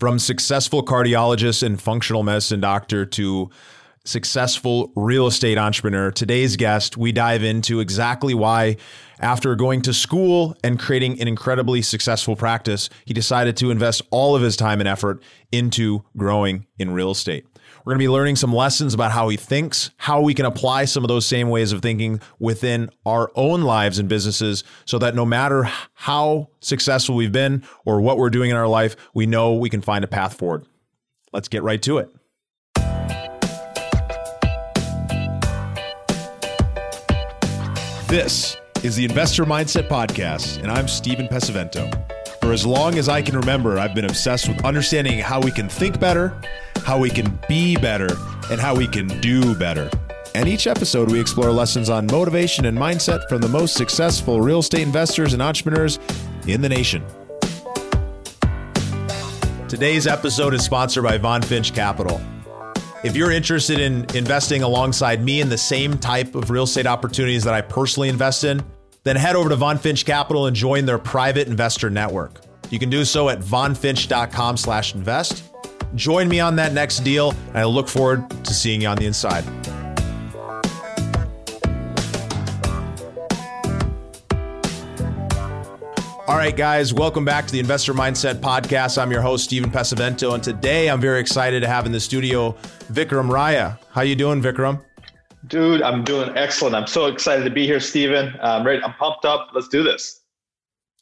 From successful cardiologist and functional medicine doctor to successful real estate entrepreneur, today's guest, we dive into exactly why, after going to school and creating an incredibly successful practice, he decided to invest all of his time and effort into growing in real estate. We're going to be learning some lessons about how he thinks, how we can apply some of those same ways of thinking within our own lives and businesses so that no matter how successful we've been or what we're doing in our life, we know we can find a path forward. Let's get right to it. This is the Investor Mindset Podcast, and I'm Stephen Pesavento. For as long as I can remember, I've been obsessed with understanding how we can think better, how we can be better, and how we can do better. And each episode, we explore lessons on motivation and mindset from the most successful real estate investors and entrepreneurs in the nation. Today's episode is sponsored by Von Finch Capital. If you're interested in investing alongside me in the same type of real estate opportunities that I personally invest in, then head over to Von Finch Capital and join their private investor network. You can do so at vonfinch.com/invest. Join me on that next deal, and I look forward to seeing you on the inside. All right, guys, welcome back to the Investor Mindset Podcast. I'm your host, Stephen Pesavento, and today I'm very excited to have in the studio Vikram Raya. How you doing, Vikram? Dude, I'm doing excellent. I'm so excited to be here, Steven. I'm pumped up. Let's do this.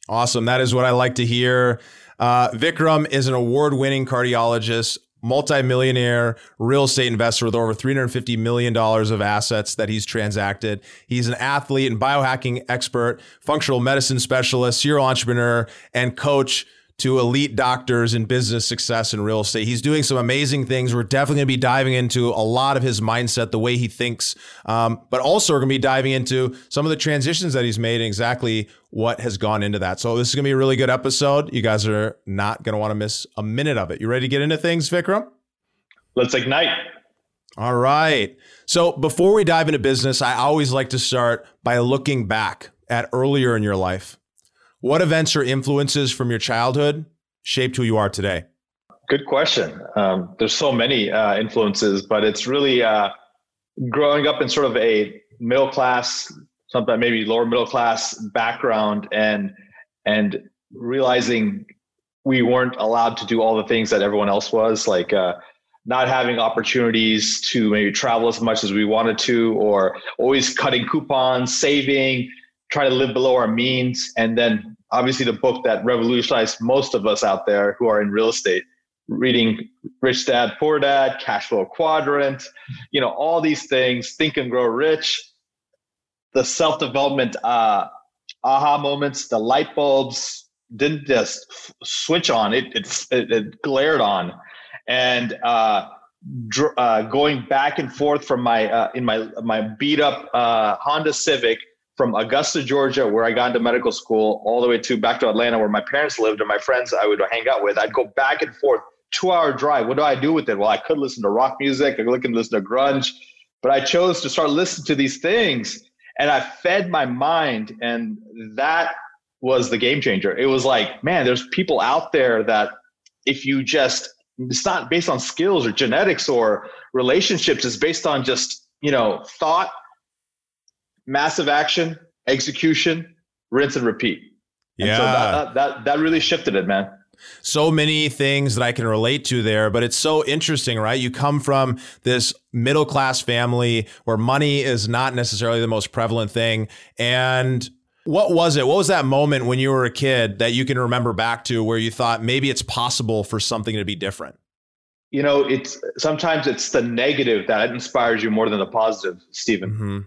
Awesome. That is what I like to hear. Vikram is an award-winning cardiologist, multimillionaire, real estate investor with over $350 million of assets that he's transacted. He's an athlete and biohacking expert, functional medicine specialist, serial entrepreneur, and coach to elite doctors in business success in real estate. He's doing some amazing things. We're definitely going to be diving into a lot of his mindset, the way he thinks, but also we're going to be diving into some of the transitions that he's made and exactly what has gone into that. So this is going to be a really good episode. You guys are not going to want to miss a minute of it. You ready to get into things, Vikram? Let's ignite. All right. So before we dive into business, I always like to start by looking back at earlier in your life. What events or influences from your childhood shaped who you are today? Good question. There's so many influences, but it's really growing up in sort of a middle class, sometimes maybe lower middle class background, and realizing we weren't allowed to do all the things that everyone else was, like not having opportunities to maybe travel as much as we wanted to, or always cutting coupons, saving, try to live below our means. And then obviously the book that revolutionized most of us out there who are in real estate, reading Rich Dad, Poor Dad, Cashflow Quadrant, you know, all these things, Think and Grow Rich, the self-development aha moments, the light bulbs didn't just switch on, it glared on. And going back and forth from my, in my beat up Honda Civic, from Augusta, Georgia, where I got into medical school, all the way to back to Atlanta, where my parents lived and my friends I would hang out with. I'd go back and forth, 2-hour drive. What do I do with it? Well, I could listen to rock music. I could listen to grunge, but I chose to start listening to these things, and I fed my mind, and that was the game changer. It was like, man, there's people out there that if you just, it's not based on skills or genetics or relationships, it's based on just, you know, thought, massive action, execution, rinse and repeat. And yeah. So that really shifted it, man. So many things that I can relate to there, but it's so interesting, right? You come from this middle-class family where money is not necessarily the most prevalent thing. And what was it? What was that moment when you were a kid that you can remember back to where you thought maybe it's possible for something to be different? You know, sometimes it's the negative that inspires you more than the positive, Stephen. Mm-hmm.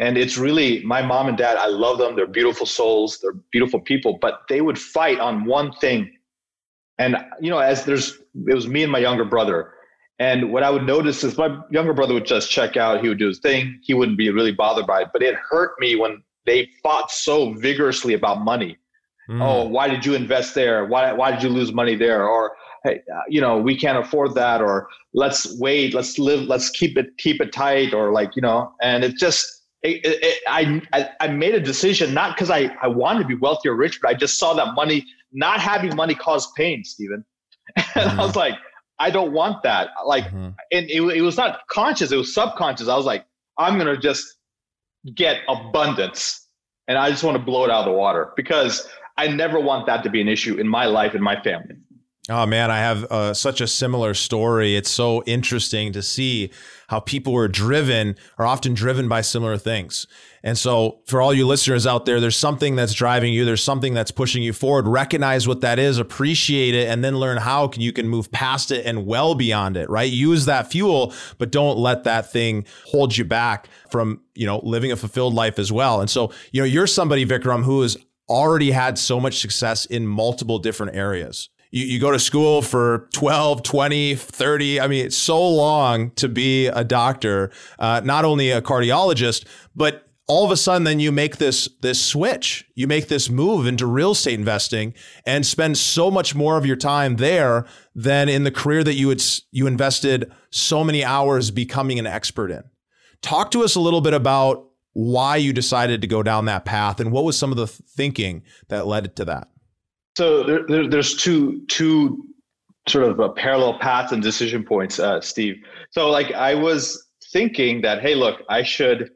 And it's really my mom and dad. I love them. They're beautiful souls. They're beautiful people, but they would fight on one thing. And, you know, it was me and my younger brother. And what I would notice is my younger brother would just check out. He would do his thing. He wouldn't be really bothered by it, but it hurt me when they fought so vigorously about money. Mm. Oh, why did you invest there? Why did you lose money there? Or, hey, you know, we can't afford that, or let's wait, let's live, let's keep it tight, or like, you know, and it just, I made a decision, not because I wanted to be wealthy or rich, but I just saw that money, not having money caused pain, Stephen. And I was like, I don't want that. Like, and it was not conscious. It was subconscious. I was like, I'm going to just get abundance and I just want to blow it out of the water, because I never want that to be an issue in my life and my family. Oh man, I have such a similar story. It's so interesting to see how people are often driven by similar things. And so for all you listeners out there, there's something that's driving you. There's something that's pushing you forward. Recognize what that is, appreciate it, and then learn how you can move past it and well beyond it, right? Use that fuel, but don't let that thing hold you back from, living a fulfilled life as well. And so, you're somebody, Vikram, who has already had so much success in multiple different areas. You go to school for 12, 20, 30. I mean, it's so long to be a doctor, not only a cardiologist, but all of a sudden then you make this switch. You make this move into real estate investing and spend so much more of your time there than in the career that you invested so many hours becoming an expert in. Talk to us a little bit about why you decided to go down that path and what was some of the thinking that led to that. So there's two sort of parallel paths and decision points, Steve. So like I was thinking that, hey, look, I should,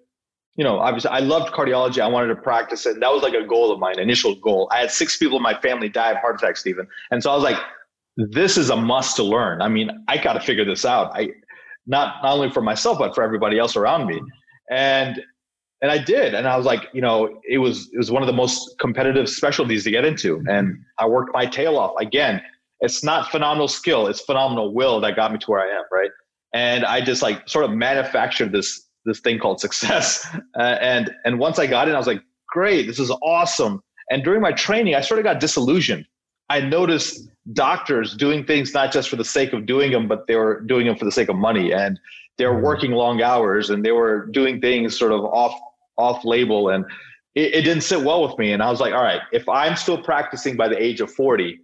obviously I loved cardiology. I wanted to practice it. And that was like a goal of mine, initial goal. I had 6 people in my family die of heart attacks, Stephen. And so I was like, this is a must to learn. I mean, I got to figure this out. Not only for myself, but for everybody else around me. And I did. And I was like, it was one of the most competitive specialties to get into. And I worked my tail off. Again, it's not phenomenal skill. It's phenomenal will that got me to where I am. Right. And I just like sort of manufactured this thing called success. And once I got in, I was like, great, this is awesome. And during my training, I sort of got disillusioned. I noticed doctors doing things, not just for the sake of doing them, but they were doing them for the sake of money. And they were working long hours and they were doing things sort of off label. And it didn't sit well with me. And I was like, all right, if I'm still practicing by the age of 40,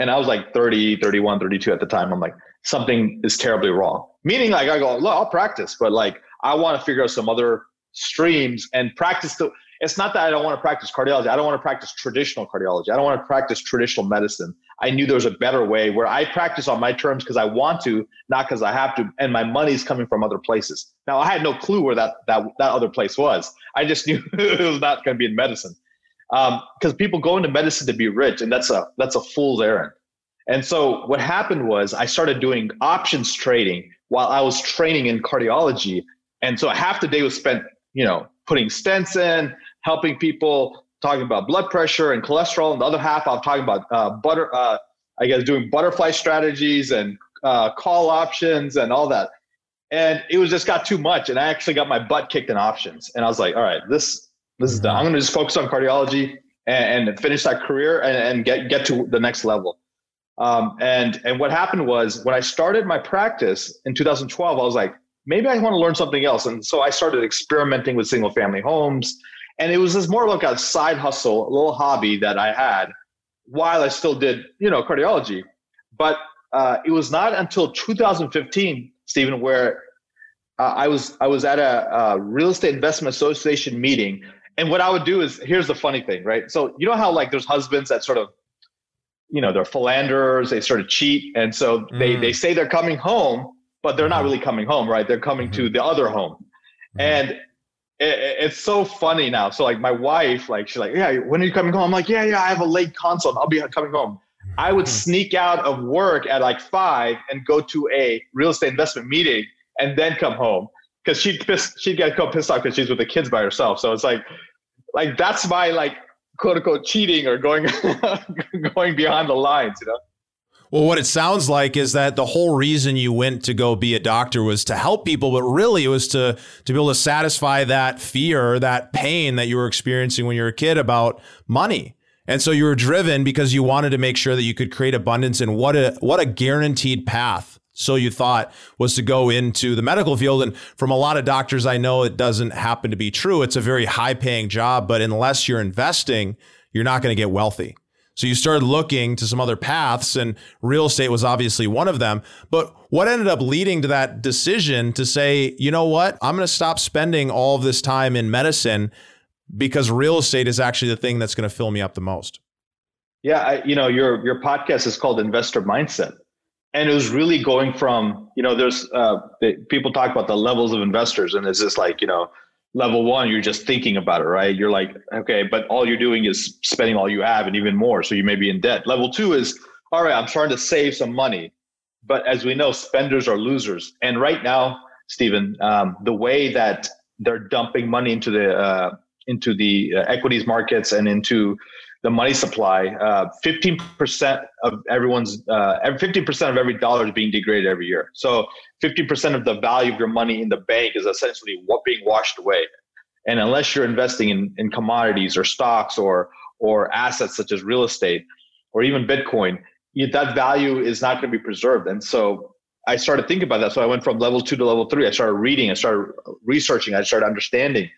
and I was like 30, 31, 32 at the time, I'm like, something is terribly wrong. Meaning like I go, I'll practice, but like, I want to figure out some other streams and practice. It's not that I don't want to practice cardiology. I don't want to practice traditional cardiology. I don't want to practice traditional medicine. I knew there was a better way where I practice on my terms because I want to, not because I have to, and my money's coming from other places. Now, I had no clue where that other place was. I just knew it was not going to be in medicine, because people go into medicine to be rich, and that's a fool's errand. And so what happened was I started doing options trading while I was training in cardiology. And so half the day was spent, putting stents in, helping people, talking about blood pressure and cholesterol. And the other half, I was talking about doing butterfly strategies and call options and all that. And it was just got too much. And I actually got my butt kicked in options. And I was like, all right, this is done. I'm going to just focus on cardiology and finish that career and get to the next level. And what happened was when I started my practice in 2012, I was like, maybe I want to learn something else. And so I started experimenting with single family homes. And it was just more like a side hustle, a little hobby that I had while I still did, cardiology. But it was not until 2015, Stephen, where I was at a real estate investment association meeting. And what I would do is, here's the funny thing, right? So you know how like there's husbands that sort of, they're philanderers, they sort of cheat. And so they say they're coming home, but they're not really coming home, right? They're coming to the other home. And it's so funny now. So like my wife, like she's like, yeah, when are you coming home? I'm like, yeah, I have a late consult. I'll be coming home. I would sneak out of work at like 5 and go to a real estate investment meeting and then come home. Cause she'd get pissed off because she's with the kids by herself. So it's like that's my like quote unquote cheating or going beyond the lines, Well, what it sounds like is that the whole reason you went to go be a doctor was to help people, but really it was to be able to satisfy that fear, that pain that you were experiencing when you were a kid about money. And so you were driven because you wanted to make sure that you could create abundance, and what a guaranteed path. So you thought was to go into the medical field. And from a lot of doctors I know, it doesn't happen to be true. It's a very high paying job, but unless you're investing, you're not going to get wealthy. So you started looking to some other paths, and real estate was obviously one of them. But what ended up leading to that decision to say, you know what, I'm going to stop spending all of this time in medicine because real estate is actually the thing that's going to fill me up the most? yeah, your podcast is called Investor Mindset. And it was really going from, there's people talk about the levels of investors, and it's just like, level one, you're just thinking about it, right? You're like, okay, but all you're doing is spending all you have and even more. So you may be in debt. Level two is, all right, I'm trying to save some money. But as we know, spenders are losers. And right now, Stephen, the way that they're dumping money into the equities markets and into the money supply, 15% of everyone's 15% of every dollar is being degraded every year. So 50% of the value of your money in the bank is essentially being washed away. And unless you're investing in commodities or stocks or assets such as real estate or even Bitcoin, that value is not going to be preserved. And so I started thinking about that. So I went from level two to level three. I started reading, I started researching, I started understanding.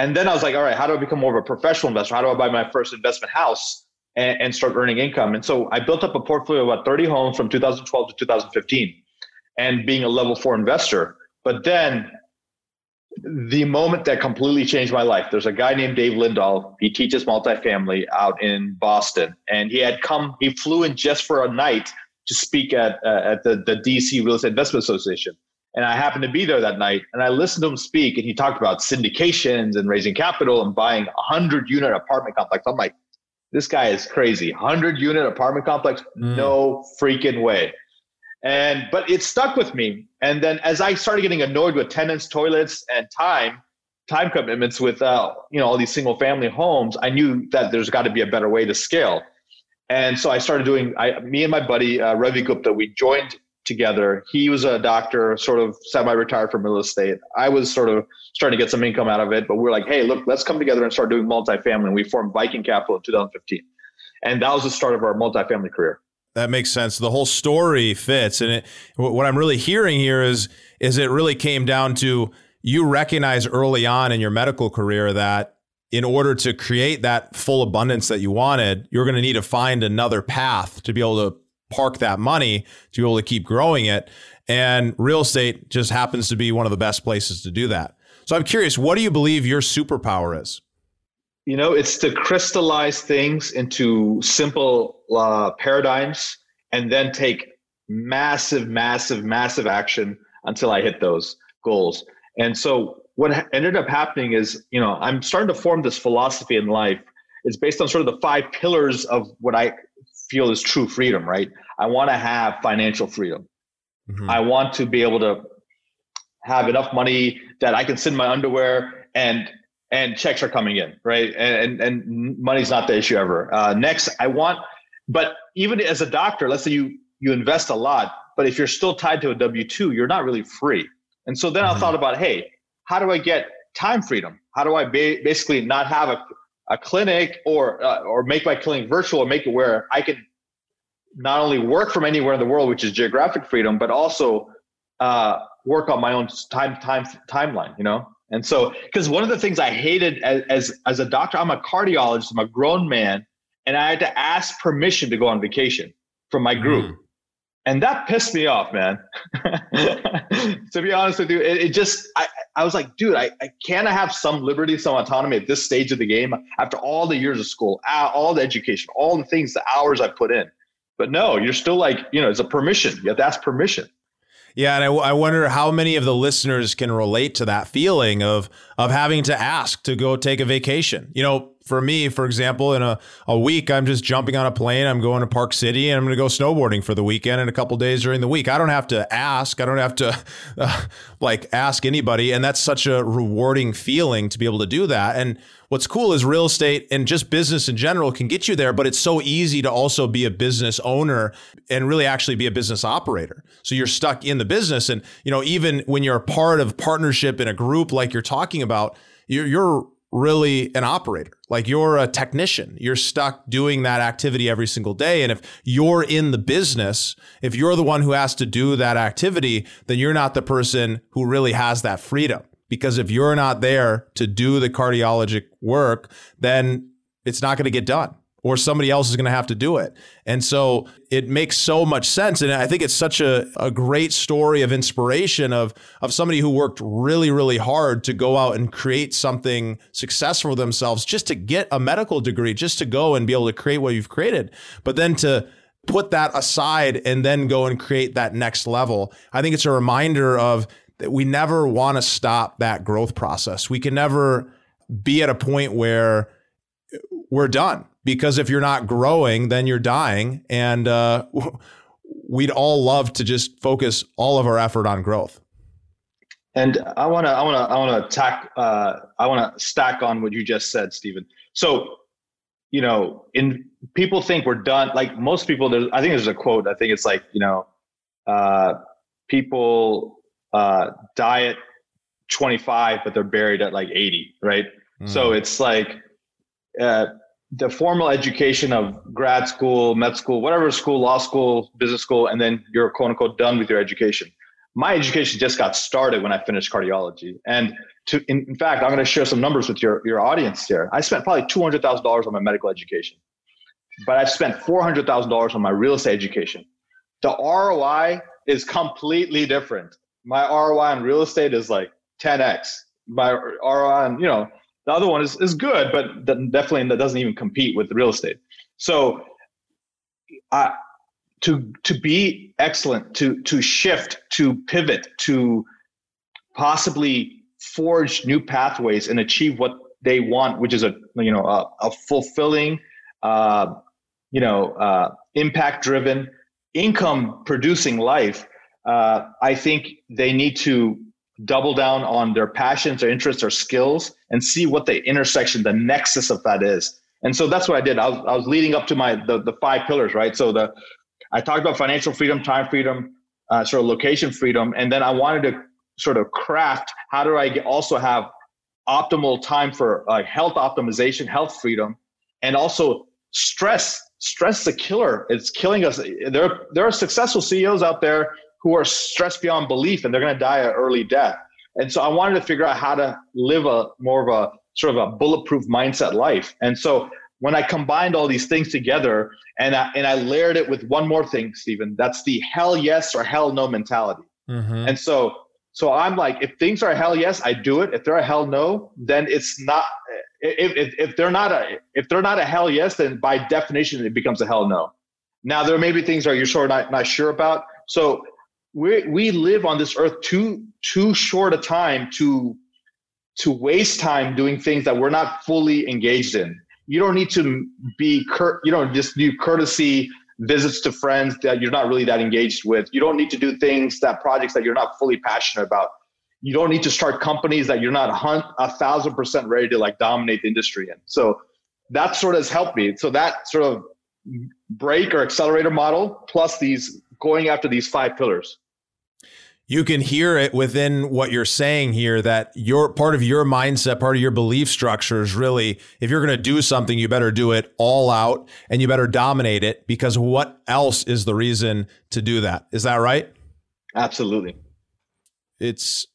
And then I was like, all right, how do I become more of a professional investor? How do I buy my first investment house and start earning income? And so I built up a portfolio of about 30 homes from 2012 to 2015 and being a level four investor. But then the moment that completely changed my life, there's a guy named Dave Lindahl. He teaches multifamily out in Boston. And he flew in just for a night to speak at the DC Real Estate Investment Association. And I happened to be there that night, and I listened to him speak, and he talked about syndications and raising capital and buying 100-unit apartment complex. I'm like, this guy is crazy. 100-unit apartment complex? No freaking way. But it stuck with me. And then as I started getting annoyed with tenants, toilets, and time commitments with all these single-family homes, I knew that there's got to be a better way to scale. And so I started doing. Me and my buddy Ravi Gupta, we joined together. He was a doctor, sort of semi-retired from real estate. I was sort of starting to get some income out of it, but we were like, hey, look, let's come together and start doing multifamily. And we formed Viking Capital in 2015. And that was the start of our multifamily career. That makes sense. The whole story fits. And what I'm really hearing here is it really came down to you recognize early on in your medical career that in order to create that full abundance that you wanted, you're going to need to find another path to be able to park that money to be able to keep growing it. And real estate just happens to be one of the best places to do that. So I'm curious, what do you believe your superpower is? It's to crystallize things into simple paradigms and then take massive, massive, massive action until I hit those goals. And so what ended up happening is, I'm starting to form this philosophy in life. It's based on sort of the 5 pillars of what I feel is true freedom, right? I want to have financial freedom. Mm-hmm. I want to be able to have enough money that I can sit in my underwear and checks are coming in, right? And money's not the issue ever. Next, but even as a doctor, let's say you invest a lot, but if you're still tied to a W-2, you're not really free. And so then I thought about, hey, how do I get time freedom? How do I basically not have a clinic or make my clinic virtual and make it where I can not only work from anywhere in the world, which is geographic freedom, but also work on my own timeline, And so, because one of the things I hated as a doctor, I'm a cardiologist, I'm a grown man, and I had to ask permission to go on vacation from my group. And that pissed me off, man. To be honest with you, I was like, dude, I can't have some liberty, some autonomy at this stage of the game after all the years of school, all the education, all the things, the hours I put in. But no, you're still like, it's a permission. You have to ask permission. Yeah. And I wonder how many of the listeners can relate to that feeling of having to ask to go take a vacation. For me, for example, in a week, I'm just jumping on a plane. I'm going to Park City and I'm going to go snowboarding for the weekend and a couple of days during the week. I don't have to ask. I don't have to ask anybody. And that's such a rewarding feeling to be able to do that. And what's cool is real estate and just business in general can get you there, but it's so easy to also be a business owner and really actually be a business operator. So you're stuck in the business. And, even when you're a part of partnership in a group like you're talking about, you're really an operator. Like you're a technician, you're stuck doing that activity every single day. And if you're in the business, if you're the one who has to do that activity, then you're not the person who really has that freedom. Because if you're not there to do the cardiologic work, then it's not going to get done. or somebody else is going to have to do it. And so it makes so much sense. And I think it's such a great story of inspiration of somebody who worked really, really hard to go out and create something successful for themselves, just to get a medical degree, just to go and be able to create what you've created, but then to put that aside and then go and create that next level. I think it's a reminder of that we never want to stop that growth process. We can never be at a point where we're done, because if you're not growing, then you're dying. And we'd all love to just focus all of our effort on growth. And I want to stack on what you just said, Stephen. So, you know, people think we're done. Like most people, I think there's a quote. I think it's like, you know, people die at 25, but they're buried at like 80, right? Mm. So it's like the formal education of grad school, med school, whatever school, law school, business school, and then you're quote unquote done with your education. My education just got started when I finished cardiology. And in fact, I'm going to share some numbers with your audience here. I spent probably $200,000 on my medical education, but I've spent $400,000 on my real estate education. The ROI is completely different. My ROI on real estate is like 10x. My ROI on, you know, the other one is good, but definitely that doesn't even compete with real estate. So to be excellent, to shift, to pivot, to possibly forge new pathways and achieve what they want, which is a fulfilling, impact driven, income producing life. I think they need to double down on their passions, their interests, their skills, and see what the intersection, the nexus of that is. And so that's what I did. I was leading up to the five pillars, right? So I talked about financial freedom, time freedom, sort of location freedom. And then I wanted to sort of craft, how do I also have optimal time for health optimization, health freedom, and also stress. Stress is a killer. It's killing us. There are successful CEOs out there who are stressed beyond belief, and they're going to die an early death. And so I wanted to figure out how to live a more of a sort of a bulletproof mindset life. And so when I combined all these things together and I layered it with one more thing, Stephen, that's the hell yes or hell no mentality. Mm-hmm. And so I'm like, if things are a hell yes, I do it. If they're a hell no, then it's not. If they're not a hell yes, then by definition it becomes a hell no. Now there may be things that you're sort of not sure about. So we live on this earth too short a time to waste time doing things that we're not fully engaged in. You don't need to be just do courtesy visits to friends that you're not really that engaged with. You don't need to do projects that you're not fully passionate about. You don't need to start companies that you're not 1,000% ready to like dominate the industry in. So that sort of has helped me. So that sort of break or accelerator model, plus these going after these five pillars. You can hear it within what you're saying here that your part of your mindset, part of your belief structure is really, if you're going to do something, you better do it all out and you better dominate it, because what else is the reason to do that? Is that right? Absolutely. It's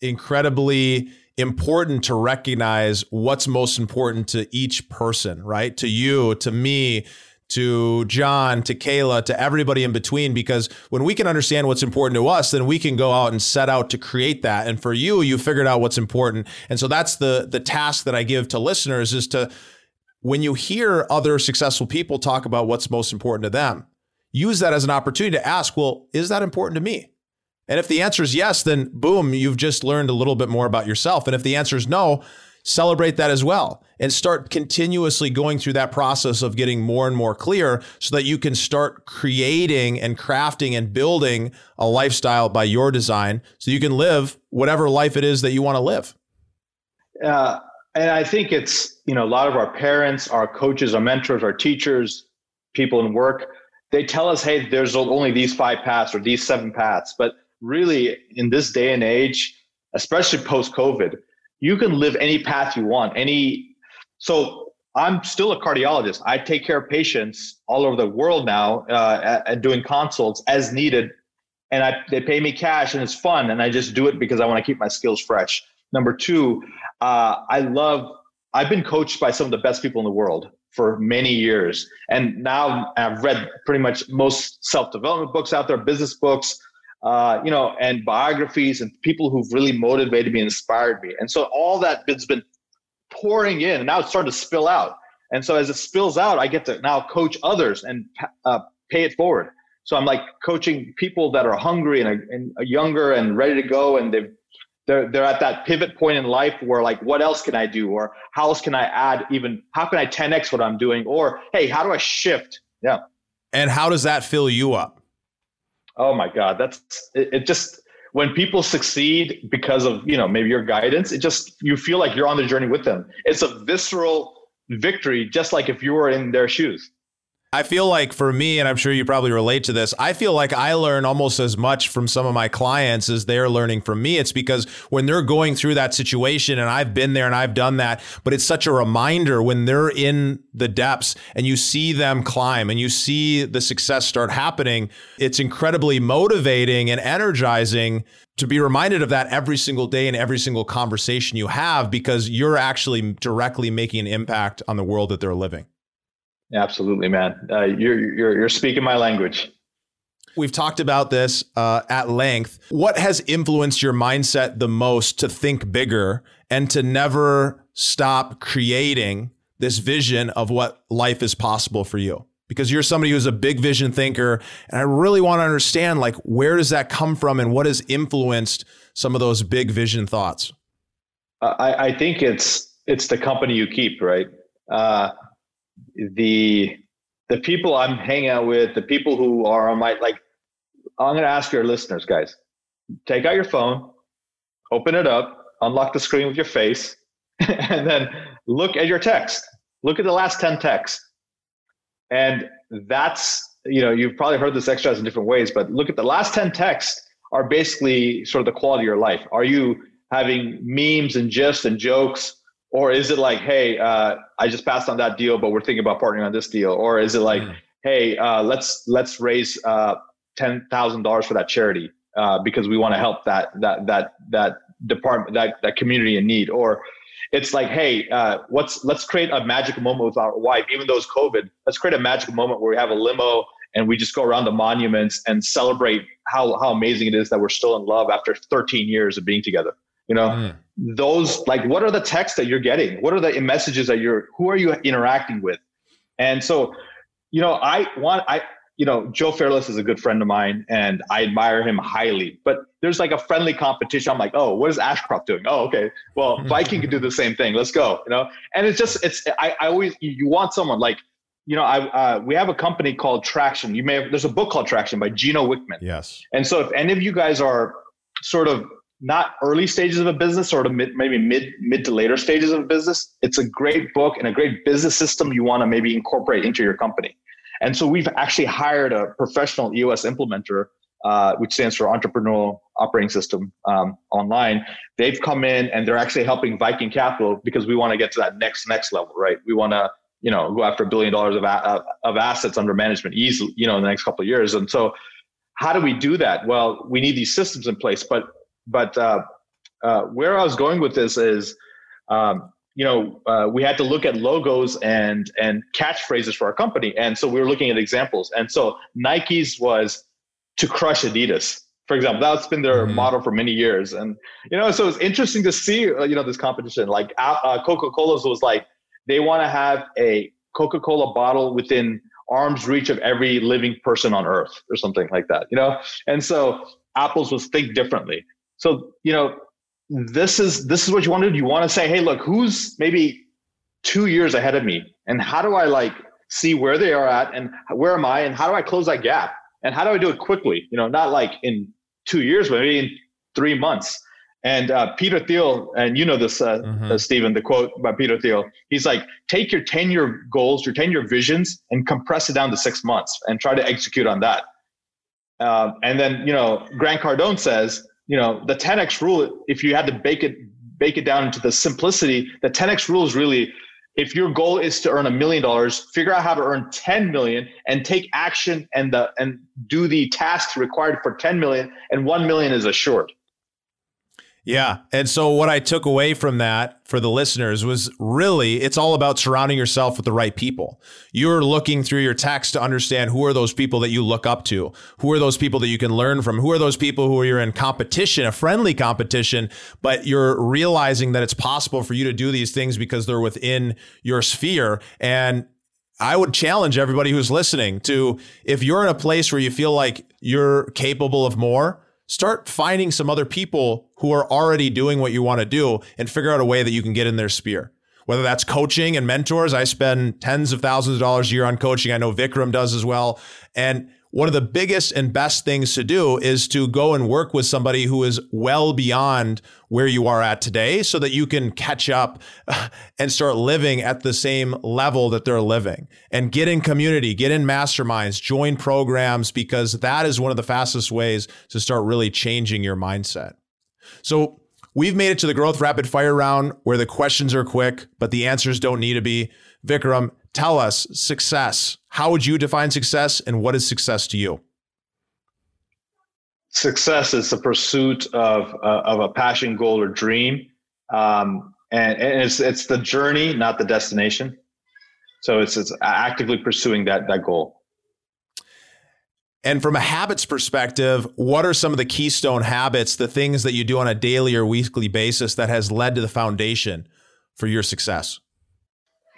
incredibly important to recognize what's most important to each person, right? To you, to me, to John, to Kayla, to everybody in between, because when we can understand what's important to us, then we can go out and set out to create that. And for you figured out what's important. And so that's the task that I give to listeners is to, when you hear other successful people talk about what's most important to them, use that as an opportunity to ask, well, is that important to me? And if the answer is yes, then boom, you've just learned a little bit more about yourself. And if the answer is no, celebrate that as well and start continuously going through that process of getting more and more clear so that you can start creating and crafting and building a lifestyle by your design so you can live whatever life it is that you want to live. And I think it's, you know, a lot of our parents, our coaches, our mentors, our teachers, people in work, they tell us, hey, there's only these five paths or these seven paths. But really in this day and age, especially post-COVID, you can live any path you want. So I'm still a cardiologist. I take care of patients all over the world now, doing consults as needed, and they pay me cash, and it's fun, and I just do it because I want to keep my skills fresh. Number two, I've been coached by some of the best people in the world, for many years. And now I've read pretty much most self-development books out there, business books, and biographies and people who've really motivated me and inspired me. And so all that has been pouring in, and now it's starting to spill out. And so as it spills out, I get to now coach others and pay it forward. So I'm like coaching people that are hungry and younger and ready to go. And they're at that pivot point in life where like, what else can I do? Or how else can I add even, how can I 10X what I'm doing? Or, hey, how do I shift? Yeah. And how does that fill you up? Oh my God. It just, when people succeed because of, maybe your guidance, it just, you feel like you're on the journey with them. It's a visceral victory, just like if you were in their shoes. I feel like for me, and I'm sure you probably relate to this, I feel like I learn almost as much from some of my clients as they're learning from me. It's because when they're going through that situation, and I've been there and I've done that, but it's such a reminder when they're in the depths and you see them climb and you see the success start happening, it's incredibly motivating and energizing to be reminded of that every single day and every single conversation you have, because you're actually directly making an impact on the world that they're living. Absolutely, man. You're speaking my language. We've talked about this at length. What has influenced your mindset the most to think bigger and to never stop creating this vision of what life is possible for you? Because you're somebody who's a big vision thinker, and I really want to understand, like, where does that come from and what has influenced some of those big vision thoughts? I think it's the company you keep, right? The people I'm hanging out with, the people who are on my, like, I'm going to ask your listeners, guys, take out your phone, open it up, unlock the screen with your face, and then look at your text. Look at the last 10 texts. And that's, you've probably heard this exercise in different ways, but look at the last 10 texts are basically sort of the quality of your life. Are you having memes and gifs and jokes? Or is it like, hey, I just passed on that deal, but we're thinking about partnering on this deal? Or is it like, hey, let's raise $10,000 for that charity because we want to help that department, that community in need? Or it's like, hey, let's create a magic moment with our wife, even though it's COVID. Let's create a magic moment where we have a limo and we just go around the monuments and celebrate how amazing it is that we're still in love after 13 years of being together. Those, like, what are the texts that you're getting? What are the messages that who are you interacting with? And so, Joe Fairless is a good friend of mine and I admire him highly, but there's like a friendly competition. I'm like, oh, what is Ashcroft doing? Oh, okay. Well, Viking can do the same thing. Let's go, And it's just, you want someone like, we have a company called Traction. There's a book called Traction by Gino Wickman. Yes. And so if any of you guys are sort of not early stages of a business, sort of mid to later stages of a business, it's a great book and a great business system you want to maybe incorporate into your company. And so we've actually hired a professional EOS implementer, which stands for Entrepreneurial Operating System online. They've come in and they're actually helping Viking Capital because we want to get to that next level, right? We want to, go after $1 billion of assets under management easily, in the next couple of years. And so how do we do that? Well, we need these systems in place, but where I was going with this is, we had to look at logos and catchphrases for our company. And so we were looking at examples. And so Nike's was to crush Adidas, for example. That's been their motto for many years. And, so it's interesting to see, this competition. Like Coca Cola's was like, they want to have a Coca Cola bottle within arm's reach of every living person on earth or something like that, And so Apple's was think differently. So, this is what you want to do. You want to say, hey, look, who's maybe 2 years ahead of me? And how do I see where they are at and where am I? And how do I close that gap? And how do I do it quickly? Not like in 2 years, but maybe in 3 months. And Peter Thiel, and this, Stephen, the quote by Peter Thiel, he's like, take your 10-year goals, your 10-year visions and compress it down to 6 months and try to execute on that. And then, Grant Cardone says, the 10X rule, if you had to bake it down into the simplicity, the 10X rule is really, if your goal is to earn $1 million, figure out how to earn 10 million and take action and do the tasks required for 10 million, and 1 million is assured. Yeah. And so what I took away from that for the listeners was really, it's all about surrounding yourself with the right people. You're looking through your text to understand who are those people that you look up to? Who are those people that you can learn from? Who are those people who you're in competition, a friendly competition, but you're realizing that it's possible for you to do these things because they're within your sphere. And I would challenge everybody who's listening to, if you're in a place where you feel like you're capable of more, start finding some other people who are already doing what you want to do and figure out a way that you can get in their sphere. Whether that's coaching and mentors, I spend tens of thousands of dollars a year on coaching. I know Vikram does as well. And one of the biggest and best things to do is to go and work with somebody who is well beyond where you are at today so that you can catch up and start living at the same level that they're living. And get in community, get in masterminds, join programs, because that is one of the fastest ways to start really changing your mindset. So we've made it to the growth rapid fire round where the questions are quick, but the answers don't need to be. Vikram, tell us success. How would you define success, and what is success to you? Success is the pursuit of a passion, goal, or dream, and it's the journey, not the destination. So it's actively pursuing that goal. And from a habits perspective, what are some of the keystone habits, the things that you do on a daily or weekly basis that has led to the foundation for your success?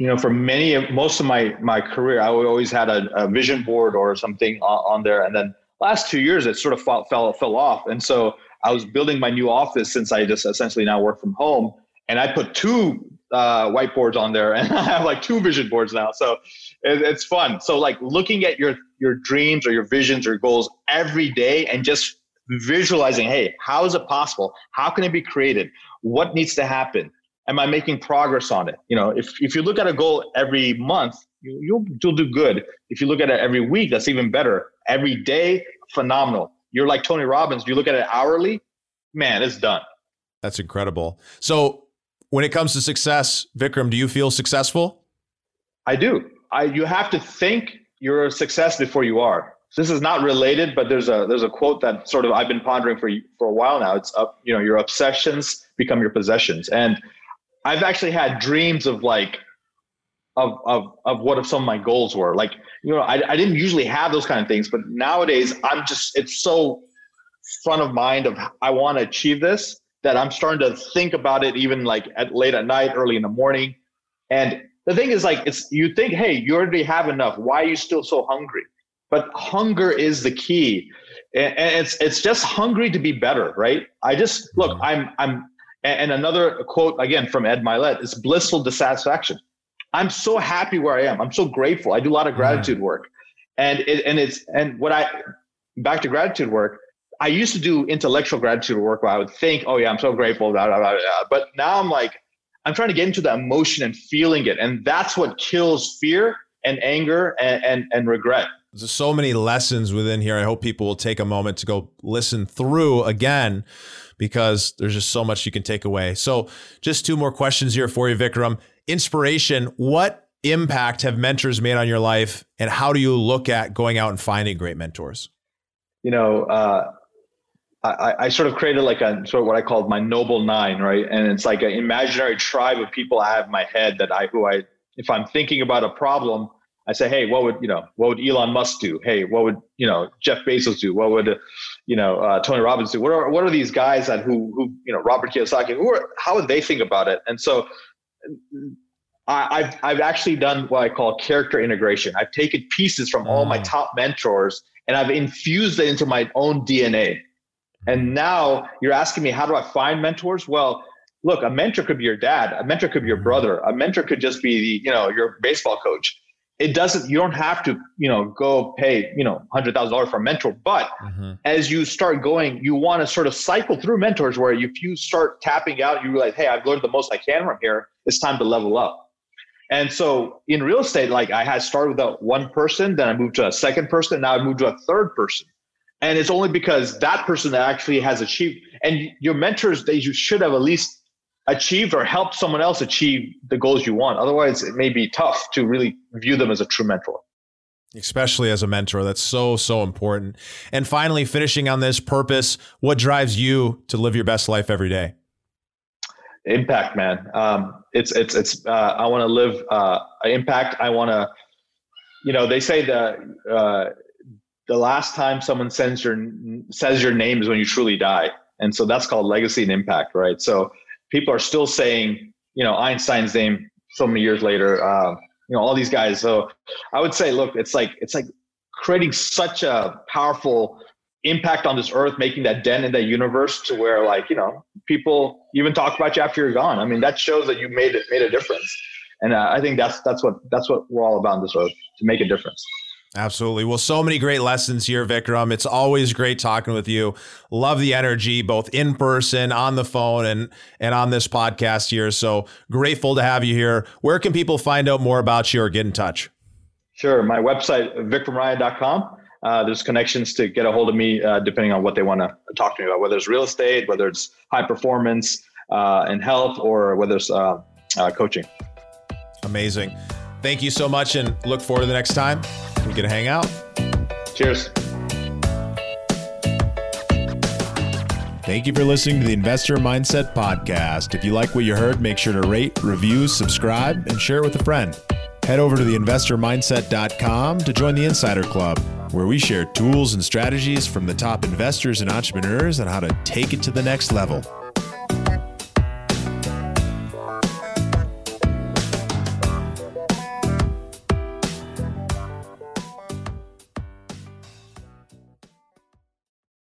You know, for most of my career, I always had a vision board or something on there. And then last 2 years, it sort of fell off. And so I was building my new office since I just essentially now work from home. And I put two whiteboards on there, and I have like two vision boards now. So it's fun. So like looking at your dreams or your visions or goals every day and just visualizing, hey, how is it possible? How can it be created? What needs to happen? Am I making progress on it? You know, if you look at a goal every month, you'll do good. If you look at it every week, that's even better. Every day, phenomenal. You're like Tony Robbins. If you look at it hourly, man, it's done. That's incredible. So when it comes to success, Vikram, do you feel successful? I do. You have to think you're a success before you are. This is not related, but there's a quote that sort of I've been pondering for a while now. It's up. You know, your obsessions become your possessions. And I've actually had dreams of like, of what some of my goals were. Like, you know, I didn't usually have those kind of things, but nowadays it's so front of mind of I want to achieve this that I'm starting to think about it even like late at night, early in the morning. And the thing is like, you think, hey, you already have enough. Why are you still so hungry? But hunger is the key. And it's just hungry to be better, right? And another quote, again, from Ed Mylet, is blissful dissatisfaction. I'm so happy where I am. I'm so grateful. I do a lot of gratitude work. Back to gratitude work, I used to do intellectual gratitude work where I would think, oh yeah, I'm so grateful, blah, blah, blah, blah. But now I'm trying to get into the emotion and feeling it. And that's what kills fear and anger and regret. There's so many lessons within here. I hope people will take a moment to go listen through again, because there's just so much you can take away. So just two more questions here for you, Vikram. Inspiration, what impact have mentors made on your life, and how do you look at going out and finding great mentors? You know, I sort of created like a sort of what I called my noble nine, right? And it's like an imaginary tribe of people I have in my head if I'm thinking about a problem, I say, hey, what would Elon Musk do? Hey, what would, Jeff Bezos do? What would, Tony Robbins do? What are these guys that who Robert Kiyosaki, how would they think about it? And so I've actually done what I call character integration. I've taken pieces from all my top mentors and I've infused it into my own DNA. And now you're asking me, how do I find mentors? Well, look, a mentor could be your dad. A mentor could be your brother. A mentor could just be your baseball coach. You don't have to, go pay, $100,000 for a mentor. But as you start going, you want to sort of cycle through mentors where if you start tapping out, you realize, hey, I've learned the most I can from here. It's time to level up. And so in real estate, like I had started with one person, then I moved to a second person. Now I moved to a third person. And it's only because that person that actually has achieved, and your mentors, you should have at least achieved or help someone else achieve the goals you want. Otherwise, it may be tough to really view them as a true mentor. especially as a mentor. That's so, so important. And finally, finishing on this purpose, what drives you to live your best life every day? Impact, man. I want to live impact. I want to, they say the last time someone says your name is when you truly die. And so that's called legacy and impact, right? So people are still saying, Einstein's name so many years later, all these guys. So I would say, look, it's like creating such a powerful impact on this earth, making that dent in that universe to where people even talk about you after you're gone. I mean, that shows that you made a difference. And I think that's what we're all about on this earth, to make a difference. Absolutely. Well, so many great lessons here, Vikram. It's always great talking with you. Love the energy, both in person, on the phone, and on this podcast here. So grateful to have you here. Where can people find out more about you or get in touch? Sure. My website, vikramraya.com. There's connections to get a hold of me, depending on what they want to talk to me about, whether it's real estate, whether it's high performance and health, or whether it's coaching. Amazing. Thank you so much, and look forward to the next time we get to hang out. Cheers. Thank you for listening to the Investor Mindset Podcast. If you like what you heard, make sure to rate, review, subscribe, and share it with a friend. Head over to theinvestormindset.com to join the Insider Club, where we share tools and strategies from the top investors and entrepreneurs on how to take it to the next level.